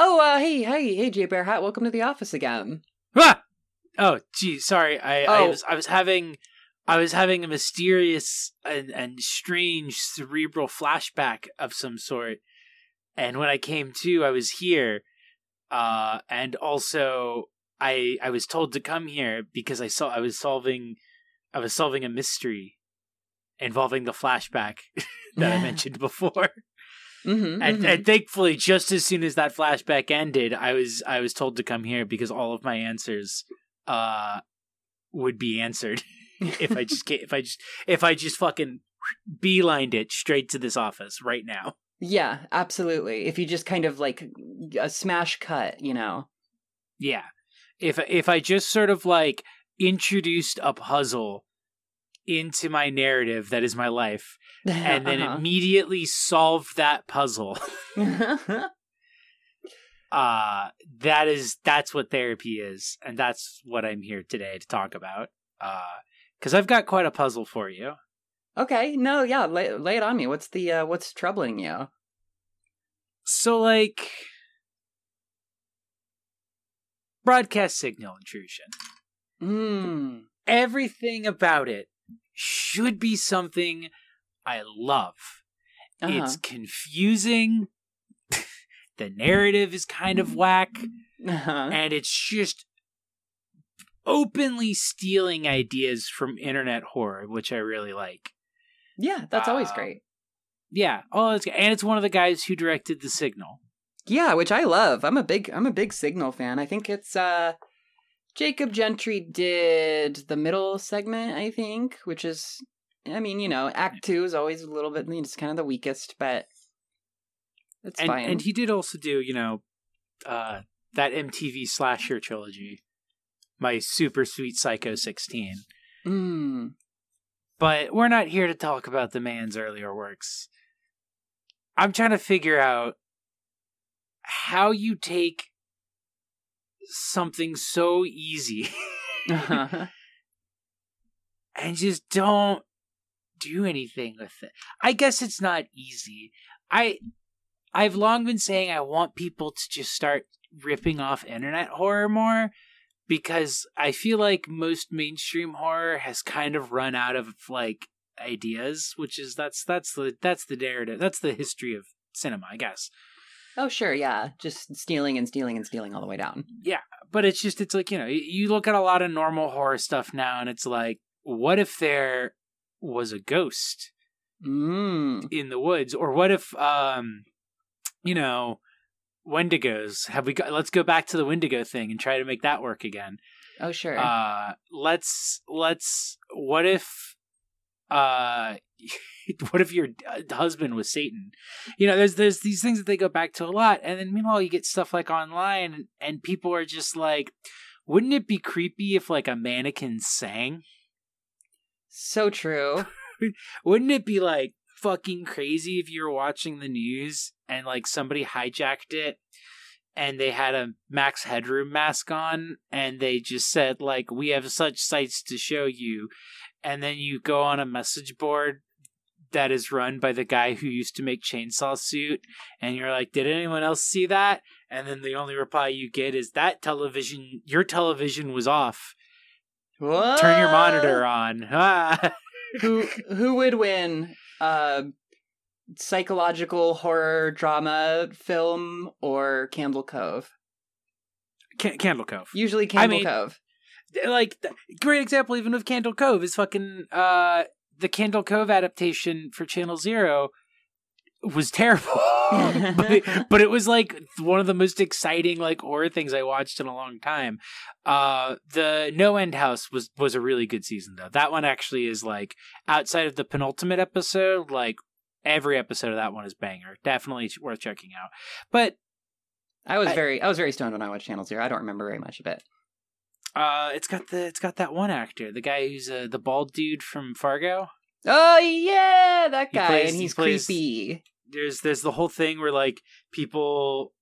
Hey, Jay Bear Hat, welcome to the office again. Ah! Oh, geez, sorry. I was having a mysterious and strange cerebral flashback of some sort. And when I came to, I was here. And also I was told to come here because I was solving a mystery involving the flashback that I mentioned before. Mm-hmm, and thankfully, just as soon as that flashback ended, I was told to come here because all of my answers would be answered if I just fucking beelined it straight to this office right now. Yeah, absolutely. If you just kind of like a smash cut, you know. Yeah. If I just sort of like introduced a puzzle into my narrative that is my life, and then immediately solved that puzzle. That's what therapy is, and that's what I'm here today to talk about. Because I've got quite a puzzle for you. Okay, no, yeah, lay it on me. What's the what's troubling you? So, like, broadcast signal intrusion. Everything about it should be something I love. It's confusing. The narrative is kind of whack. And it's just openly stealing ideas from internet horror, which I really like. Yeah, that's always great. Yeah. Oh, and it's one of the guys who directed The Signal. Yeah, which I love. I'm a big Signal fan. I think it's Jacob Gentry did the middle segment, I think, which is, I mean, you know, Act 2 is always a little bit, it's kind of the weakest, but it's fine. And he did also do, you know, that MTV slasher trilogy, My Super Sweet Psycho 16. But we're not here to talk about the man's earlier works. I'm trying to figure out how you take something so easy and just don't do anything with it. I guess it's not easy. I've long been saying I want people to just start ripping off internet horror more, because I feel like most mainstream horror has kind of run out of like ideas, which is that's the narrative. That's the history of cinema, I guess. Oh, sure, yeah. Just stealing all the way down. Yeah, but it's like, you know, you look at a lot of normal horror stuff now, and it's like, what if there was a ghost in the woods? Or what if, you know, Wendigos. Let's go back to the Wendigo thing and try to make that work again. Oh, sure. What if... what if your husband was Satan? You know, there's these things that they go back to a lot, and then meanwhile you get stuff like online, and people are just like, wouldn't it be creepy if like a mannequin sang? So true. Wouldn't it be like fucking crazy if you were watching the news and like somebody hijacked it and they had a Max Headroom mask on and they just said like, we have such sights to show you. And then you go on a message board that is run by the guy who used to make Chainsaw Suit, and you're like, did anyone else see that? And then the only reply you get is, your television was off. Whoa. Turn your monitor on. Ah. Who would win? Psychological horror drama film or Candle Cove? Candle Cove. Usually Candle Cove. Like, great example even of Candle Cove is fucking the Candle Cove adaptation for Channel Zero was terrible, but it was like one of the most exciting like horror things I watched in a long time. The No End House was a really good season though. That one actually is like, outside of the penultimate episode, like every episode of that one is banger. Definitely worth checking out. But I was very stoned when I watched Channel Zero. I don't remember very much of it. It's got that one actor, the guy who's the bald dude from Fargo. Oh yeah, that guy, he plays, creepy. There's the whole thing where like people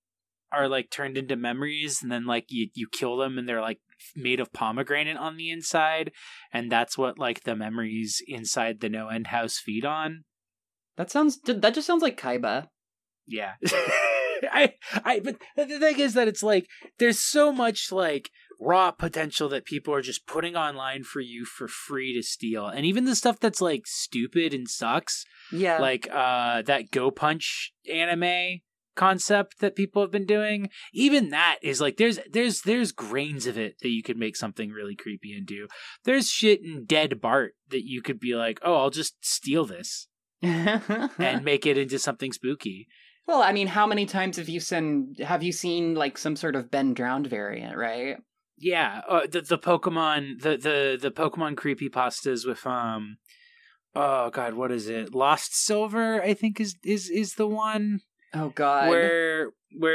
are like turned into memories, and then like you kill them, and they're like made of pomegranate on the inside, and that's what like the memories inside the No End House feed on. That just sounds like Kaiba. Yeah. But the thing is that it's like there's so much like raw potential that people are just putting online for you for free to steal, and even the stuff that's like stupid and sucks. Yeah, like that Go Punch anime concept that people have been doing, even that is like there's grains of it that you could make something really creepy and do. There's shit in Dead Bart that you could be like, oh, I'll just steal this and make it into something spooky. Well, I mean, how many times have you seen like some sort of Ben Drowned variant, right? Yeah, the Pokemon, the Pokemon creepypastas with oh god, what is it? Lost Silver, I think is the one. Oh god, where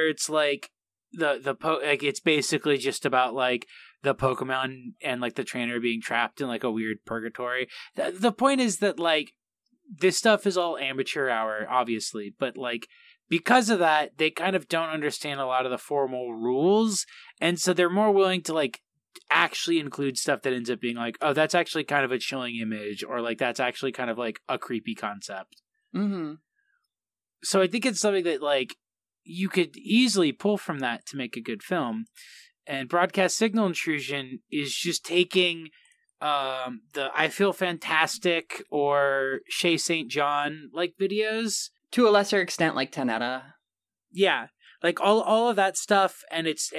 it's like like it's basically just about like the Pokemon and like the trainer being trapped in like a weird purgatory. The point is that like this stuff is all amateur hour, obviously, but like because of that, they kind of don't understand a lot of the formal rules, and so they're more willing to like actually include stuff that ends up being like, oh, that's actually kind of a chilling image, or like that's actually kind of like a creepy concept. Mm-hmm. So I think it's something that like you could easily pull from that to make a good film. And Broadcast Signal Intrusion is just taking the I Feel Fantastic or Shea St. John like videos. To a lesser extent, like Tanetta. Yeah. Like all of that stuff, and it's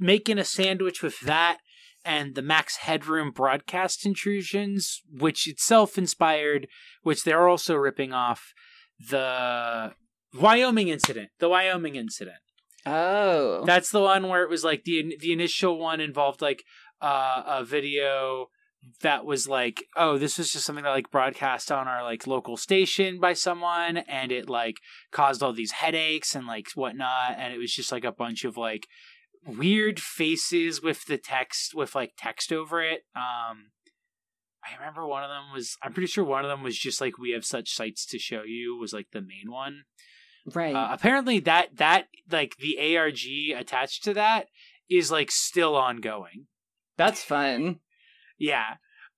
making a sandwich with that and the Max Headroom broadcast intrusions, which itself inspired, which they're also ripping off. The Wyoming incident. Oh, that's the one where it was like the initial one involved like a video that was like, oh, this was just something that like broadcast on our like local station by someone, and it like caused all these headaches and like whatnot, and it was just like a bunch of like weird faces with the text with like text over it. I remember I'm pretty sure one of them was just like, we have such sights to show you, was like the main one. Right. Apparently that like the ARG attached to that is like still ongoing. That's fun. Yeah.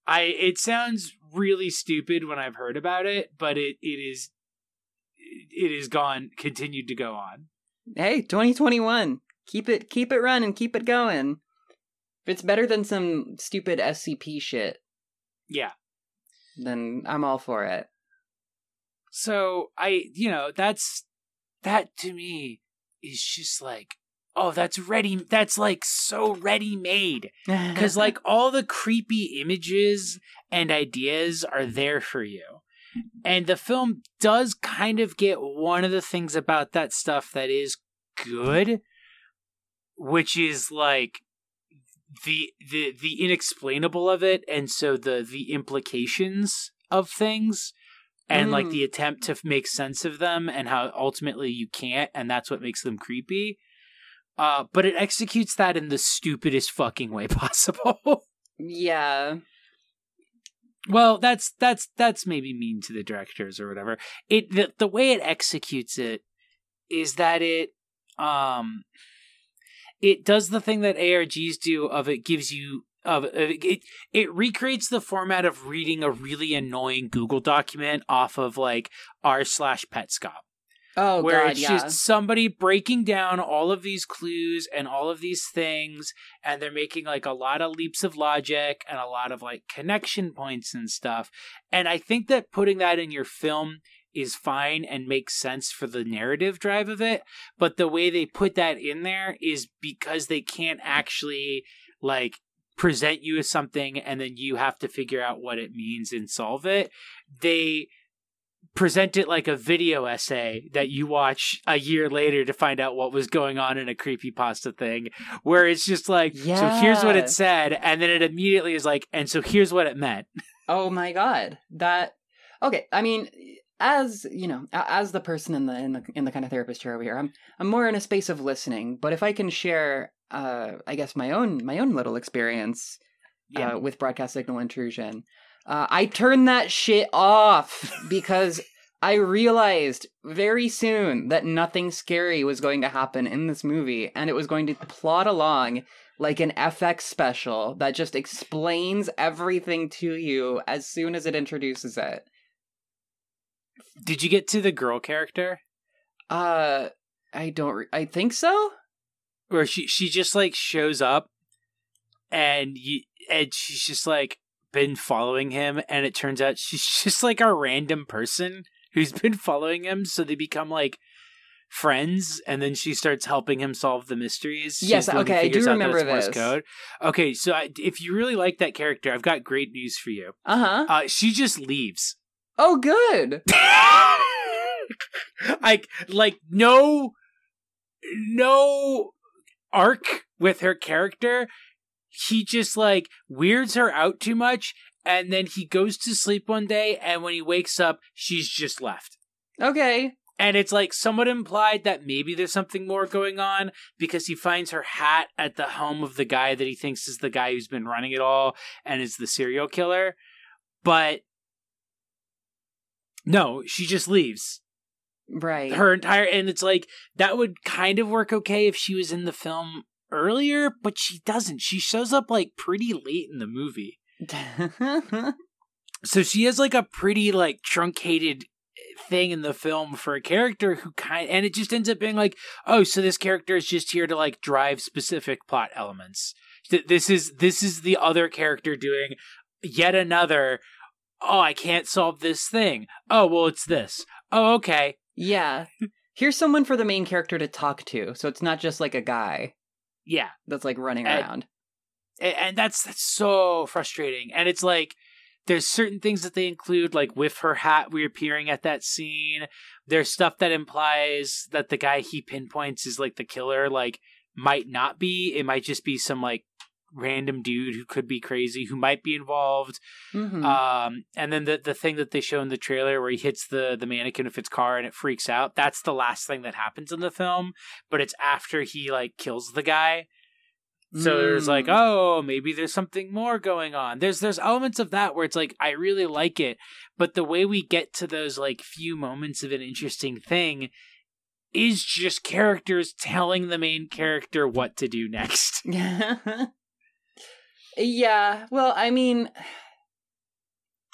It sounds really stupid when I've heard about it, but it continued to go on. Hey, 2021. Keep it running, keep it going. It's better than some stupid SCP shit. Yeah. Then I'm all for it. So that to me is just like, oh, that's ready. That's like so ready made. Cause like all the creepy images and ideas are there for you. And the film does kind of get one of the things about that stuff that is good, which is like, the inexplainable of it, and so the implications of things, and like the attempt to make sense of them, and how ultimately you can't, and that's what makes them creepy. But it executes that in the stupidest fucking way possible. Yeah. Well, that's maybe mean to the directors or whatever. The way it executes it is that it does the thing that ARGs do of it gives you of it recreates the format of reading a really annoying Google document off of like r/petscop. Oh, where God, it's just somebody breaking down all of these clues and all of these things, and they're making like a lot of leaps of logic and a lot of like connection points and stuff. And I think that putting that in your film is fine and makes sense for the narrative drive of it, but the way they put that in there is because they can't actually like present you with something and then you have to figure out what it means and solve it. They present it like a video essay that you watch a year later to find out what was going on in a creepypasta thing, where it's just like, so here's what it said, and then it immediately is like, and so here's what it meant. Oh my god. Okay, I mean, as you know, as the person in the kind of therapist chair over here, I'm more in a space of listening. But if I can share, I guess my own little experience with Broadcast Signal Intrusion, I turned that shit off because I realized very soon that nothing scary was going to happen in this movie, and it was going to plod along like an FX special that just explains everything to you as soon as it introduces it. Did you get to the girl character? I think so. Where she just like shows up, and she's just like been following him, and it turns out she's just like a random person who's been following him, so they become like friends, and then she starts helping him solve the mysteries. Yes, okay, I do remember this. Code. Okay, so if you really like that character, I've got great news for you. Uh-huh. She just leaves. Oh, good. Like no arc with her character. He just like weirds her out too much, and then he goes to sleep one day, and when he wakes up, she's just left. Okay. And it's like somewhat implied that maybe there's something more going on, because he finds her hat at the home of the guy that he thinks is the guy who's been running it all and is the serial killer. But no, she just leaves. Right. And it's like, that would kind of work okay if she was in the film earlier, but she doesn't. She shows up like pretty late in the movie. So she has like a pretty like truncated thing in the film for a character who and it just ends up being like, oh, so this character is just here to like drive specific plot elements. This is the other character doing yet another, oh, I can't solve this thing. Oh, well, it's this. Oh, okay. Yeah. Here's someone for the main character to talk to. So it's not just like a guy. Yeah. That's like running around. And that's so frustrating. And it's like, there's certain things that they include, like with her hat reappearing at that scene. There's stuff that implies that the guy he pinpoints is like the killer, like might not be. It might just be some like random dude who could be crazy, who might be involved. Mm-hmm. And then the thing that they show in the trailer where he hits the mannequin with its car and it freaks out. That's the last thing that happens in the film, but it's after he like kills the guy. So there's like, oh, maybe there's something more going on. There's elements of that where it's like, I really like it, but the way we get to those like few moments of an interesting thing is just characters telling the main character what to do next. Yeah. Well, I mean,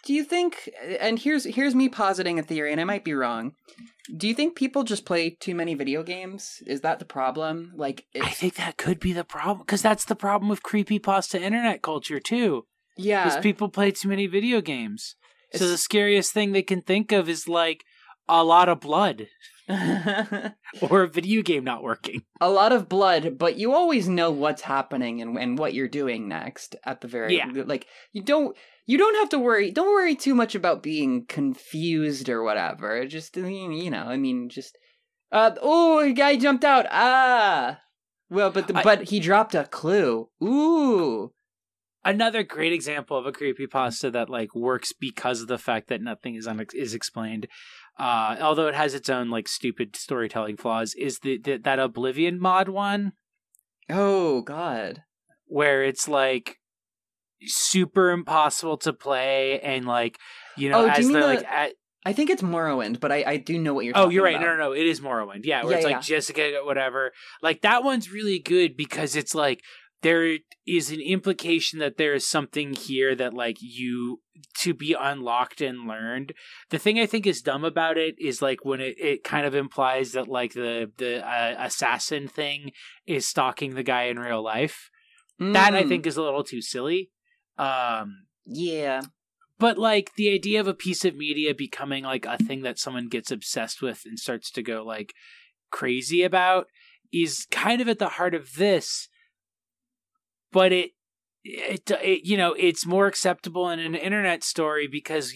do you think, and here's me positing a theory, and I might be wrong. Do you think people just play too many video games? Is that the problem? Like, I think that could be the problem, because that's the problem with creepypasta internet culture too. Yeah, because people play too many video games. So the scariest thing they can think of is like a lot of blood, or a video game not working. A lot of blood, but you always know what's happening and what you're doing next at the very like you don't have to worry. Don't worry too much about being confused or whatever. Just, you know, I mean, just, oh, a guy jumped out. Ah, well, but he dropped a clue. Ooh. Another great example of a creepypasta that like works because of the fact that nothing is explained. Although it has its own like stupid storytelling flaws, is that Oblivion mod one. Oh God. Where it's like super impossible to play, and like, you know, as they're like at, I think it's Morrowind, but I do know what you're talking about. Oh, you're right. No, it is Morrowind. Yeah, where it's like Jessica, whatever. Like that one's really good because it's like there is an implication that there is something here that like you to be unlocked and learned. The thing I think is dumb about it is like when it kind of implies that like the assassin thing is stalking the guy in real life. That I think is a little too silly. Yeah, but like the idea of a piece of media becoming like a thing that someone gets obsessed with and starts to go like crazy about is kind of at the heart of this, but it you know, it's more acceptable in an internet story because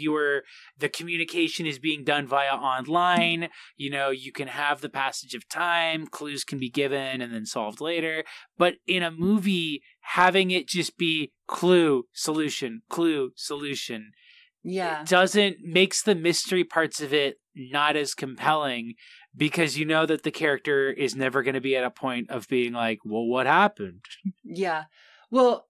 the communication is being done via online. You know, you can have the passage of time, clues can be given and then solved later, but in a movie having it just be clue solution, yeah, it makes the mystery parts of it not as compelling, because you know that the character is never going to be at a point of being like, well, what happened? Yeah, well,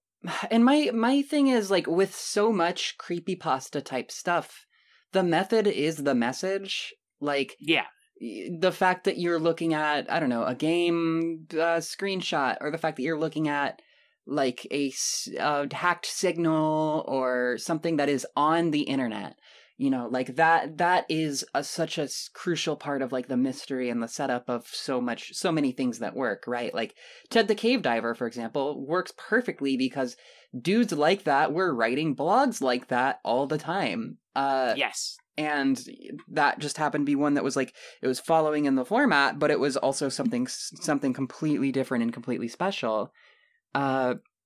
and my thing is, like, with so much creepypasta type stuff, the method is the message. Like, yeah, the fact that you're looking at, I don't know, a game screenshot, or the fact that you're looking at like a hacked signal or something that is on the internet. You know, like that is such a crucial part of like the mystery and the setup of so many things that work, right? Like Ted the Cave Diver, for example, works perfectly because dudes like that were writing blogs like that all the time. Yes. And that just happened to be one that was like, it was following in the format, but it was also something completely different and completely special.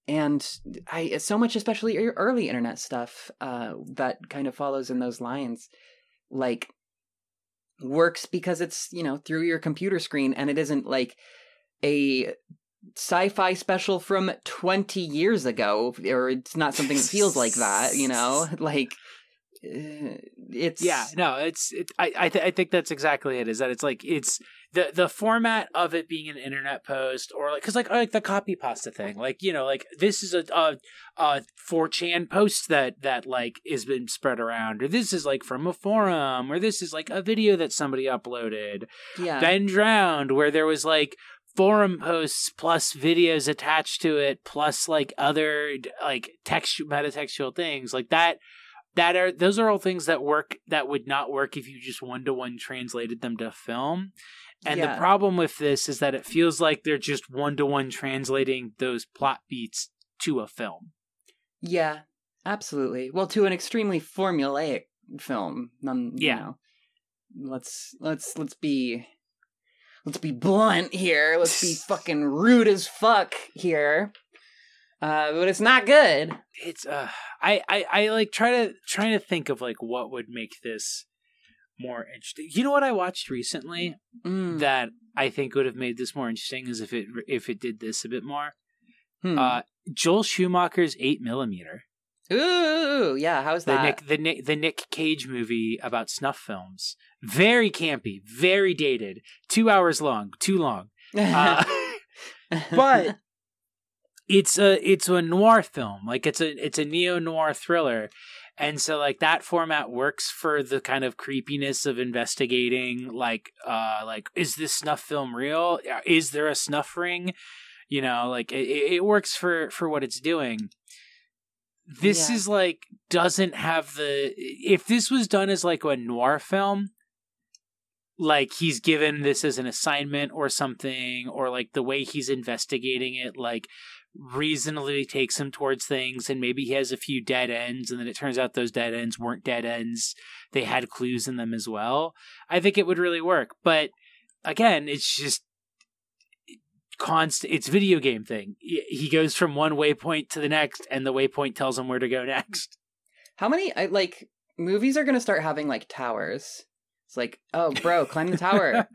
And so much, especially early internet stuff, that kind of follows in those lines, like works because it's, you know, through your computer screen, and it isn't like a sci-fi special from 20 years ago, or it's not something that feels like that, you know, like it's, yeah, no, I think that's exactly it, is that it's like, it's the format of it being an internet post, or like, cause like the copy pasta thing, like, you know, like this is a 4chan post that like has been spread around, or this is like from a forum, or this is like a video that somebody uploaded. Yeah. Ben Drowned, where there was like forum posts plus videos attached to it, plus like other like metatextual things like that. Those are all things that work, that would not work if you just one-to-one translated them to film. And yeah. The problem with this is that it feels like they're just one-to-one translating those plot beats to a film. Yeah, absolutely. Well, to an extremely formulaic film. Yeah. You know, let's be blunt here. Let's be fucking rude as fuck here. But it's not good. It's I like trying to think of like what would make this more interesting. You know what I watched recently that I think would have made this more interesting is if it did this a bit more. Joel Schumacher's 8mm. Ooh, yeah. How's that? The Nick Cage movie about snuff films. Very campy, very dated. 2 hours long, too long. But. It's a noir film, like it's a neo-noir thriller, and so like that format works for the kind of creepiness of investigating, like is this snuff film real? Is there a snuff ring? You know, like it works for what it's doing. This is like doesn't have the. If this was done as like a noir film. Like he's given this as an assignment or something, or like the way he's investigating it, like reasonably takes him towards things, and maybe he has a few dead ends, and then it turns out those dead ends weren't dead ends. They had clues in them as well. I think it would really work. But again, it's just constant. It's video game thing. He goes from one waypoint to the next, and the waypoint tells him where to go next. How many like movies are going to start having like towers? It's like, oh, bro, climb the tower.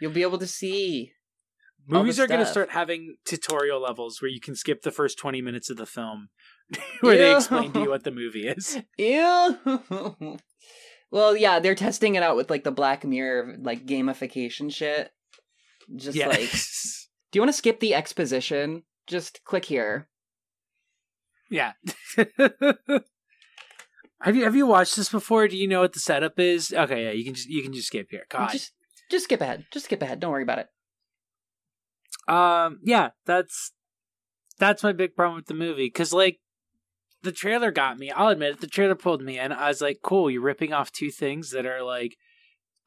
You'll be able to see. Movies are going to start having tutorial levels where you can skip the first 20 minutes of the film where Ew. They explain to you what the movie is. Ew. Well, yeah, they're testing it out with like the Black Mirror, like gamification shit. Just like, do you want to skip the exposition? Just click here. Yeah. Have you watched this before? Do you know what the setup is? Okay, yeah, you can just skip here. God. Just skip ahead. Just skip ahead. Don't worry about it. Yeah, that's my big problem with the movie, cuz like the trailer got me. I'll admit it, the trailer pulled me in. I was like, "Cool, you're ripping off two things that are like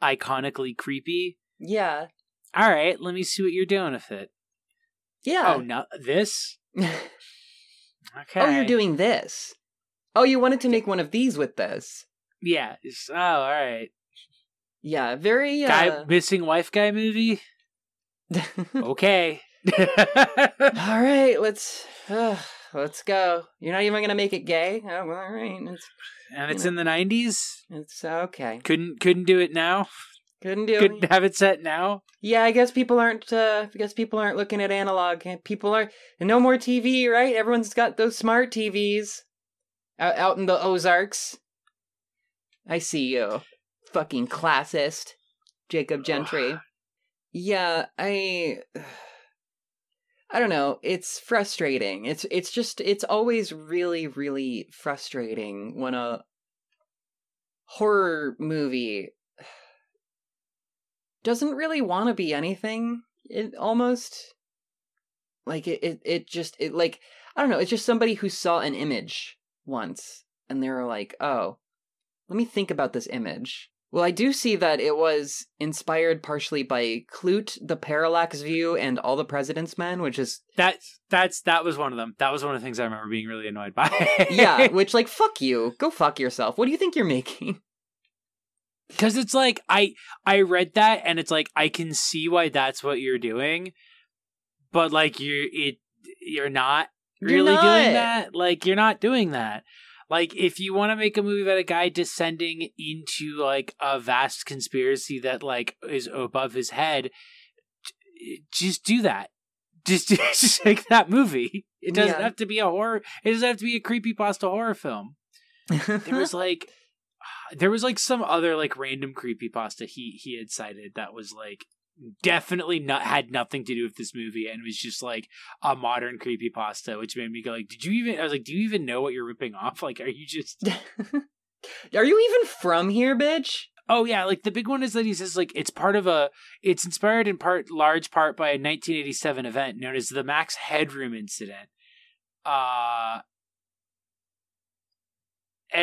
iconically creepy." Yeah. All right, let me see what you're doing with it. Yeah. Oh, no, this? Okay. Oh, you're doing this. Oh, you wanted to make one of these with this. Yeah. Oh, all right. Yeah, very... guy, missing wife guy movie? Okay. All right, let's go. You're not even going to make it gay? Oh, well, all right. It's in the 90s? It's okay. Couldn't do it now? Couldn't have it set now? Yeah, I guess people aren't looking at analog. People aren't... No more TV, right? Everyone's got those smart TVs. Out in the Ozarks. I see you. Fucking classist. Jacob Gentry. Ugh. Yeah, I don't know. It's frustrating. It's always really, really frustrating when a horror movie doesn't really want to be anything. It almost... Like, it just like, I don't know. It's just somebody who saw an image once and they were like, oh, Let me think about this image. Well, I do see that it was inspired partially by Klute, the Parallax View, and All the President's Men, which is... That was one of them. That was one of the things I remember being really annoyed by. Yeah, which, like, fuck you. Go fuck yourself. What do you think you're making? Because it's like, I read that, and it's like, I can see why that's what you're doing, but, like, you're not doing that. Like, you're not doing that. Like, if you want to make a movie about a guy descending into, like, a vast conspiracy that, like, is above his head, just do that. Just make that movie. It doesn't have to be a horror. It doesn't have to be a creepypasta horror film. There was, like, some other, like, random creepypasta he had cited that was, like, definitely had nothing to do with this movie, and was just like a modern creepypasta, which made me go like, do you even know what you're ripping off? Like, are you even from here, bitch? Oh yeah, like the big one is that he says like it's inspired in large part by a 1987 event known as the Max Headroom incident. And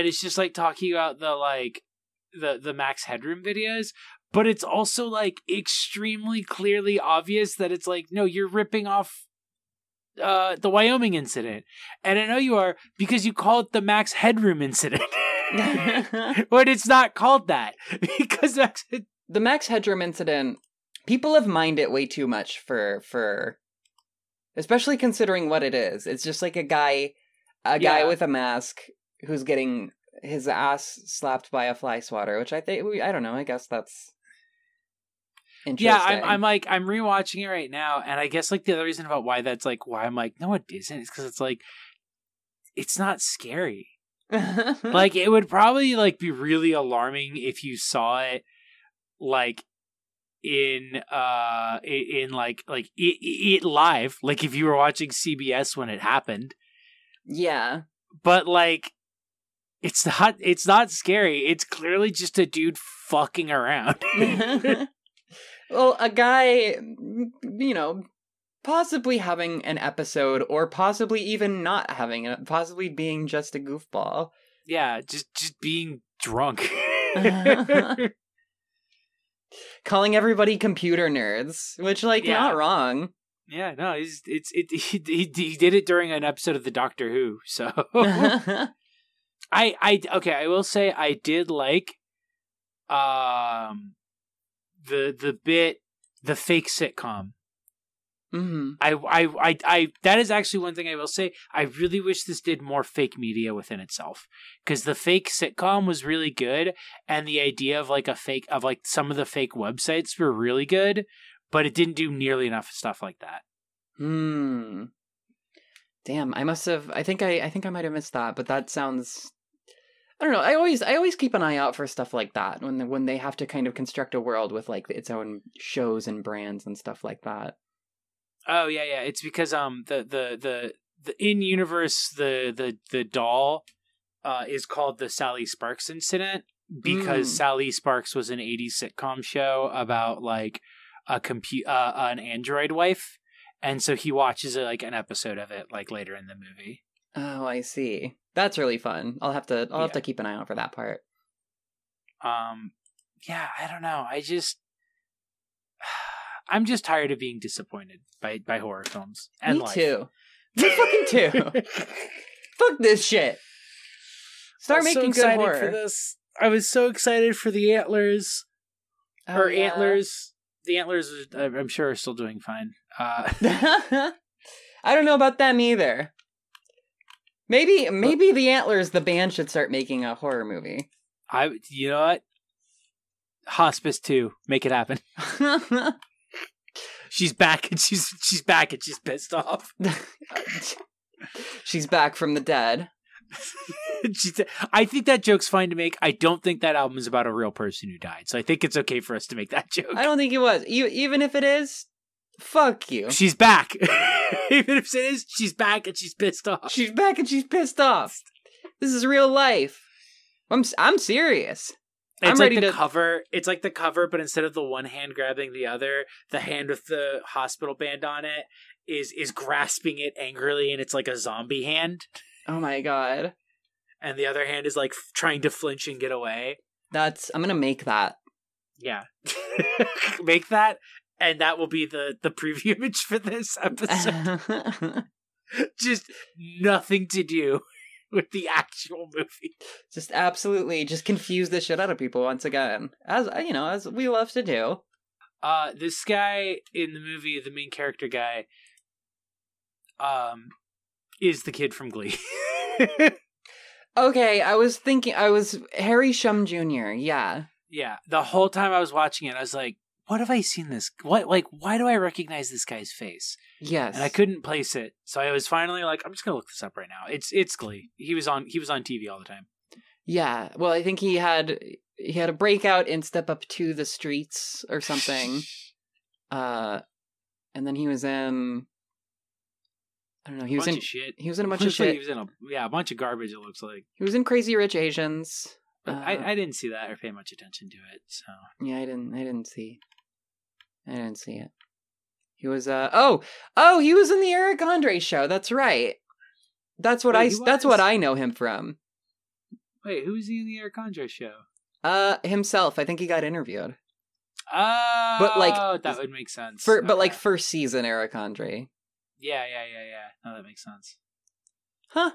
it's just like talking about the Max Headroom videos. But it's also, like, extremely clearly obvious that it's like, no, you're ripping off the Wyoming incident. And I know you are because you call it the Max Headroom incident. But it's not called that. Because the Max Headroom incident, people have mined it way too much for especially considering what it is. It's just like a guy with a mask who's getting his ass slapped by a fly swatter, which I think, I don't know, I guess that's... Yeah, I'm rewatching it right now, and I guess like the other reason about why that's like why I'm like no it isn't is because it's like it's not scary. Like it would probably like be really alarming if you saw it like in live, like if you were watching CBS when it happened. Yeah, but like it's not scary. It's clearly just a dude fucking around. Well, a guy, you know, possibly having an episode or possibly even not having it, possibly being just a goofball. Yeah, just being drunk. Calling everybody computer nerds, which, like, not wrong. Yeah, no, he did it during an episode of The Doctor Who, so... I will say I did like the fake sitcom. Mm-hmm. I that is actually one thing I will say. I really wish this did more fake media within itself, because the fake sitcom was really good, and the idea of like some of the fake websites were really good, but it didn't do nearly enough stuff like that. Hmm. Damn, I think I might have missed that, but that sounds, I don't know. I always keep an eye out for stuff like that when they have to kind of construct a world with like its own shows and brands and stuff like that. Oh yeah. It's because the in-universe the doll is called the Sally Sparks incident because Sally Sparks was an 80s sitcom show about like a an android wife. And so he watches like an episode of it like later in the movie. Oh, I see. That's really fun. I'll have to keep an eye out for that part. Yeah, I don't know. I'm just tired of being disappointed by horror films and life. Me too. Fuck this shit. Start making good horror. For this. I was so excited for the Antlers. Antlers. The Antlers, I'm sure, are still doing fine. I don't know about them either. Maybe the Antlers, the band, should start making a horror movie. You know what? Hospice 2, make it happen. She's back, and she's back, and she's pissed off. She's back from the dead. I think that joke's fine to make. I don't think that album is about a real person who died, so I think it's okay for us to make that joke. I don't think it was. Even if it is, fuck you. She's back. Even if it is, she's back and she's pissed off. She's back and she's pissed off. This is real life. I'm serious. It's like the cover. It's like the cover, but instead of the one hand grabbing the other, the hand with the hospital band on it is grasping it angrily, and it's like a zombie hand. Oh my god. and the other hand is like trying to flinch and get away. I'm gonna make that. Yeah. Make that, and that will be the preview image for this episode. Just nothing to do with the actual movie. Just absolutely just confuse the shit out of people once again. As you know, as we love to do. This guy in the movie, the main character guy, is the kid from Glee. Okay, I was Harry Shum Jr., yeah. Yeah, the whole time I was watching it, I was like, what have I seen this? What, like, why do I recognize this guy's face? Yes. And I couldn't place it, so I was finally like, I'm just going to look this up right now. It's Glee. He was on TV all the time. Yeah, well, I think he had a breakout in Step Up to the Streets or something. And then he was in... I don't know. He was in a bunch of shit. He was in a bunch of garbage, it looks like. He was in Crazy Rich Asians. I didn't see that or pay much attention to it, so. Yeah, I didn't see it. He was he was in the Eric Andre Show. That's right. That's what I know him from. Wait, who was he in the Eric Andre Show? Himself. I think he got interviewed. Oh, but like that would make sense. But like first season Eric Andre. Yeah. No, that makes sense. Huh.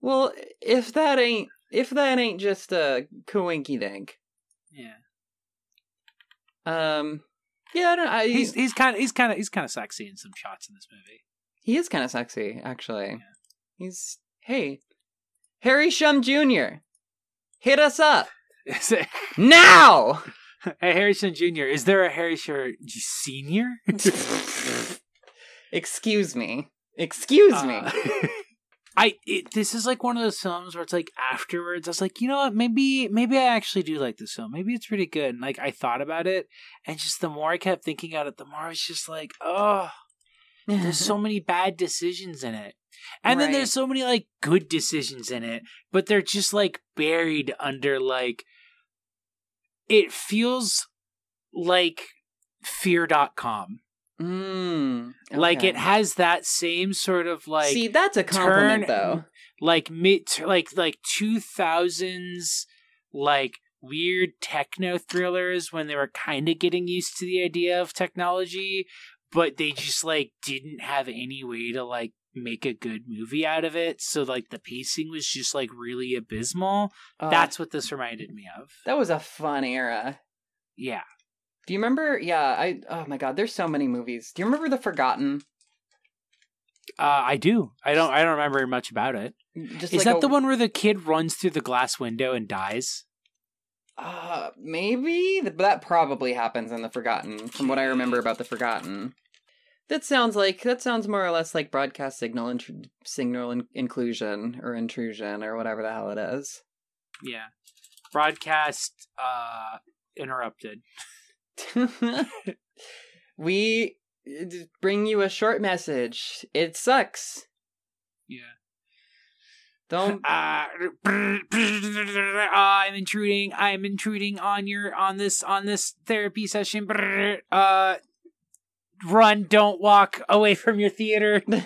Well, if that ain't just a coinky dink. Yeah. Yeah, I don't know. He's kind of sexy in some shots in this movie. He is kind of sexy, actually. Yeah. Hey, Harry Shum Jr., hit us up now. Hey, Harry Shum Jr., is there a Harry Shum Sr.? Excuse me. This is like one of those films where it's like afterwards I was like, you know what, maybe I actually do like this film. Maybe it's pretty good. And like I thought about it, and just the more I kept thinking about it, the more I was just like, oh, there's so many bad decisions in it. And right. Then there's so many like good decisions in it, but they're just like buried under like, it feels like fear.com. Okay. Like it has that same sort of like, see, that's a compliment though, like mid 2000s like weird techno thrillers when they were kind of getting used to the idea of technology, but they just like didn't have any way to like make a good movie out of it, so like the pacing was just like really abysmal. That's what this reminded me of. That was a fun era. Yeah. Do you remember? Yeah, oh my God, there's so many movies. Do you remember The Forgotten? I do. I don't remember much about it. Is that the one where the kid runs through the glass window and dies? Maybe. That probably happens in The Forgotten, from what I remember about The Forgotten. That sounds more or less like Broadcast Signal Intrusion or whatever the hell it is. Yeah. Broadcast Interrupted. We bring you a short message. It sucks. Yeah. Don't. I'm intruding on this therapy session. Run! Don't walk away from your theater. Actually,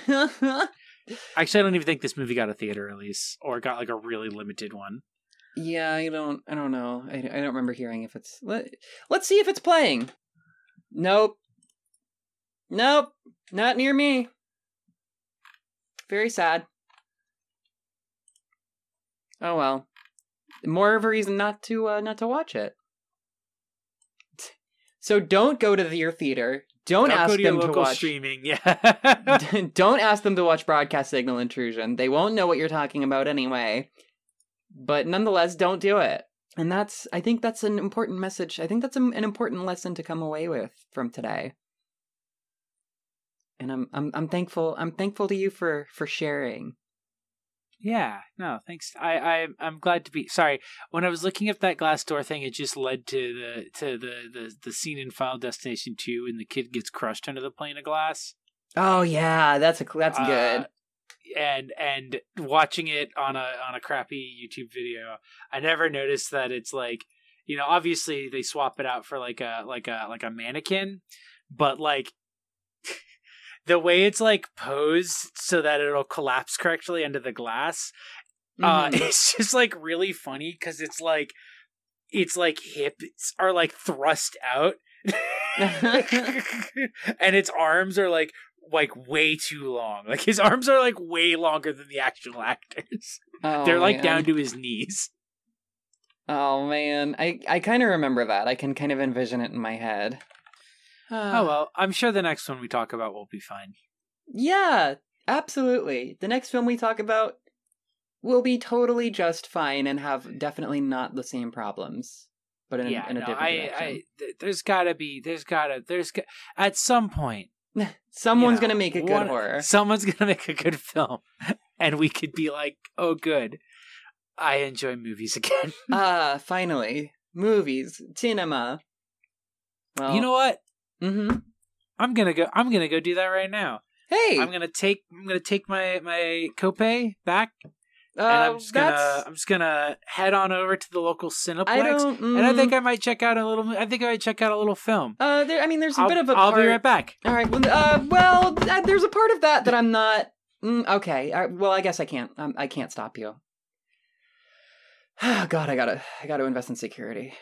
I don't even think this movie got a theater release, or got like a really limited one. Yeah, I don't know. I don't remember hearing if it's... Let's see if it's playing. Nope. Not near me. Very sad. Oh, well. More of a reason not to watch it. So don't go to your theater. Don't ask them to watch streaming. Yeah. Don't ask them to watch Broadcast Signal Intrusion. They won't know what you're talking about anyway. But nonetheless, don't do it. And I think that's an important message. I think that's an important lesson to come away with from today. And I'm thankful. I'm thankful to you for sharing. Yeah, no, thanks. I'm glad to be. Sorry, when I was looking up that Glassdoor thing, it just led to the scene in Final Destination 2 when the kid gets crushed under the plane of glass. Oh yeah, that's good. And watching it on a crappy YouTube video, I never noticed that it's like, you know, obviously they swap it out for like a mannequin, but like the way it's like posed so that it'll collapse correctly under the glass, It's just like really funny because it's like hips are like thrust out and its arms are like way too long. Like his arms are like way longer than the actual actors. Oh, they're like down to his knees. Oh man, I kind of remember that. I can kind of envision it in my head. Oh well, I'm sure the next one we talk about will be fine. Yeah, absolutely. The next film we talk about will be totally just fine and have definitely not the same problems, but in a different direction. At some point, someone's gonna make a good horror. Someone's gonna make a good film, and we could be like, oh, good. I enjoy movies again. Finally. Movies. Cinema. Well, you know what? Mm-hmm. I'm gonna go do that right now. Hey. I'm gonna take my copay back. And I'm just gonna head on over to the local Cineplex. And I think I might check out a little film. I'll be right back. All right. Well, there's a part of that I'm not. Okay. Well, I guess I can't. I can't stop you. Oh, God, I gotta invest in security.